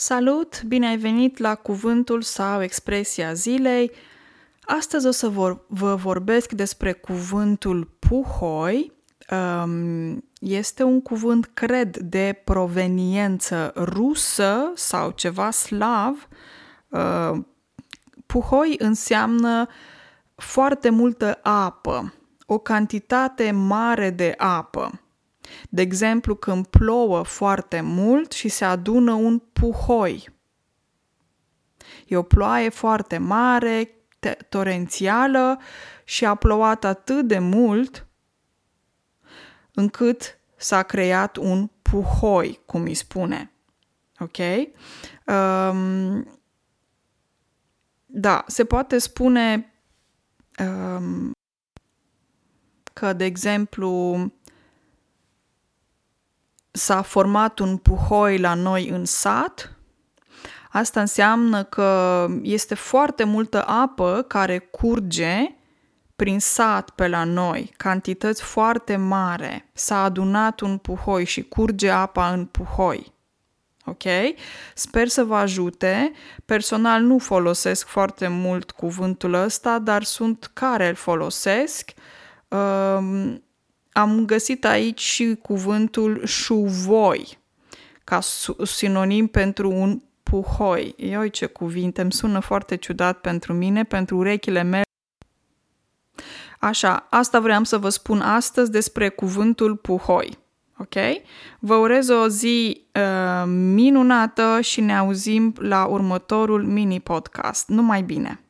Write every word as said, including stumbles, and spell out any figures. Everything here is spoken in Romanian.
Salut! Bine ai venit la cuvântul sau expresia zilei. Astăzi o să vor, vă vorbesc despre cuvântul puhoi. Este un cuvânt, cred, de proveniență rusă sau ceva slav. Puhoi înseamnă foarte multă apă, o cantitate mare de apă. De exemplu, când plouă foarte mult și se adună un puhoi. E o ploaie foarte mare, torențială și a plouat atât de mult încât s-a creat un puhoi, cum îi spune. Ok? Um, da, se poate spune um, că, de exemplu, s-a format un puhoi la noi în sat. Asta înseamnă că este foarte multă apă care curge prin sat pe la noi, cantități foarte mare. S-a adunat un puhoi și curge apa în puhoi. Ok? Sper să vă ajute. Personal nu folosesc foarte mult cuvântul ăsta, dar sunt care îl folosesc. Um, Am găsit aici și cuvântul șuvoi, ca sinonim pentru un puhoi. Ioi ce cuvinte, îmi sună foarte ciudat pentru mine, pentru urechile mele. Așa, asta vreau să vă spun astăzi despre cuvântul puhoi. Ok? Vă urez o zi uh, minunată și ne auzim la următorul mini-podcast. Numai bine!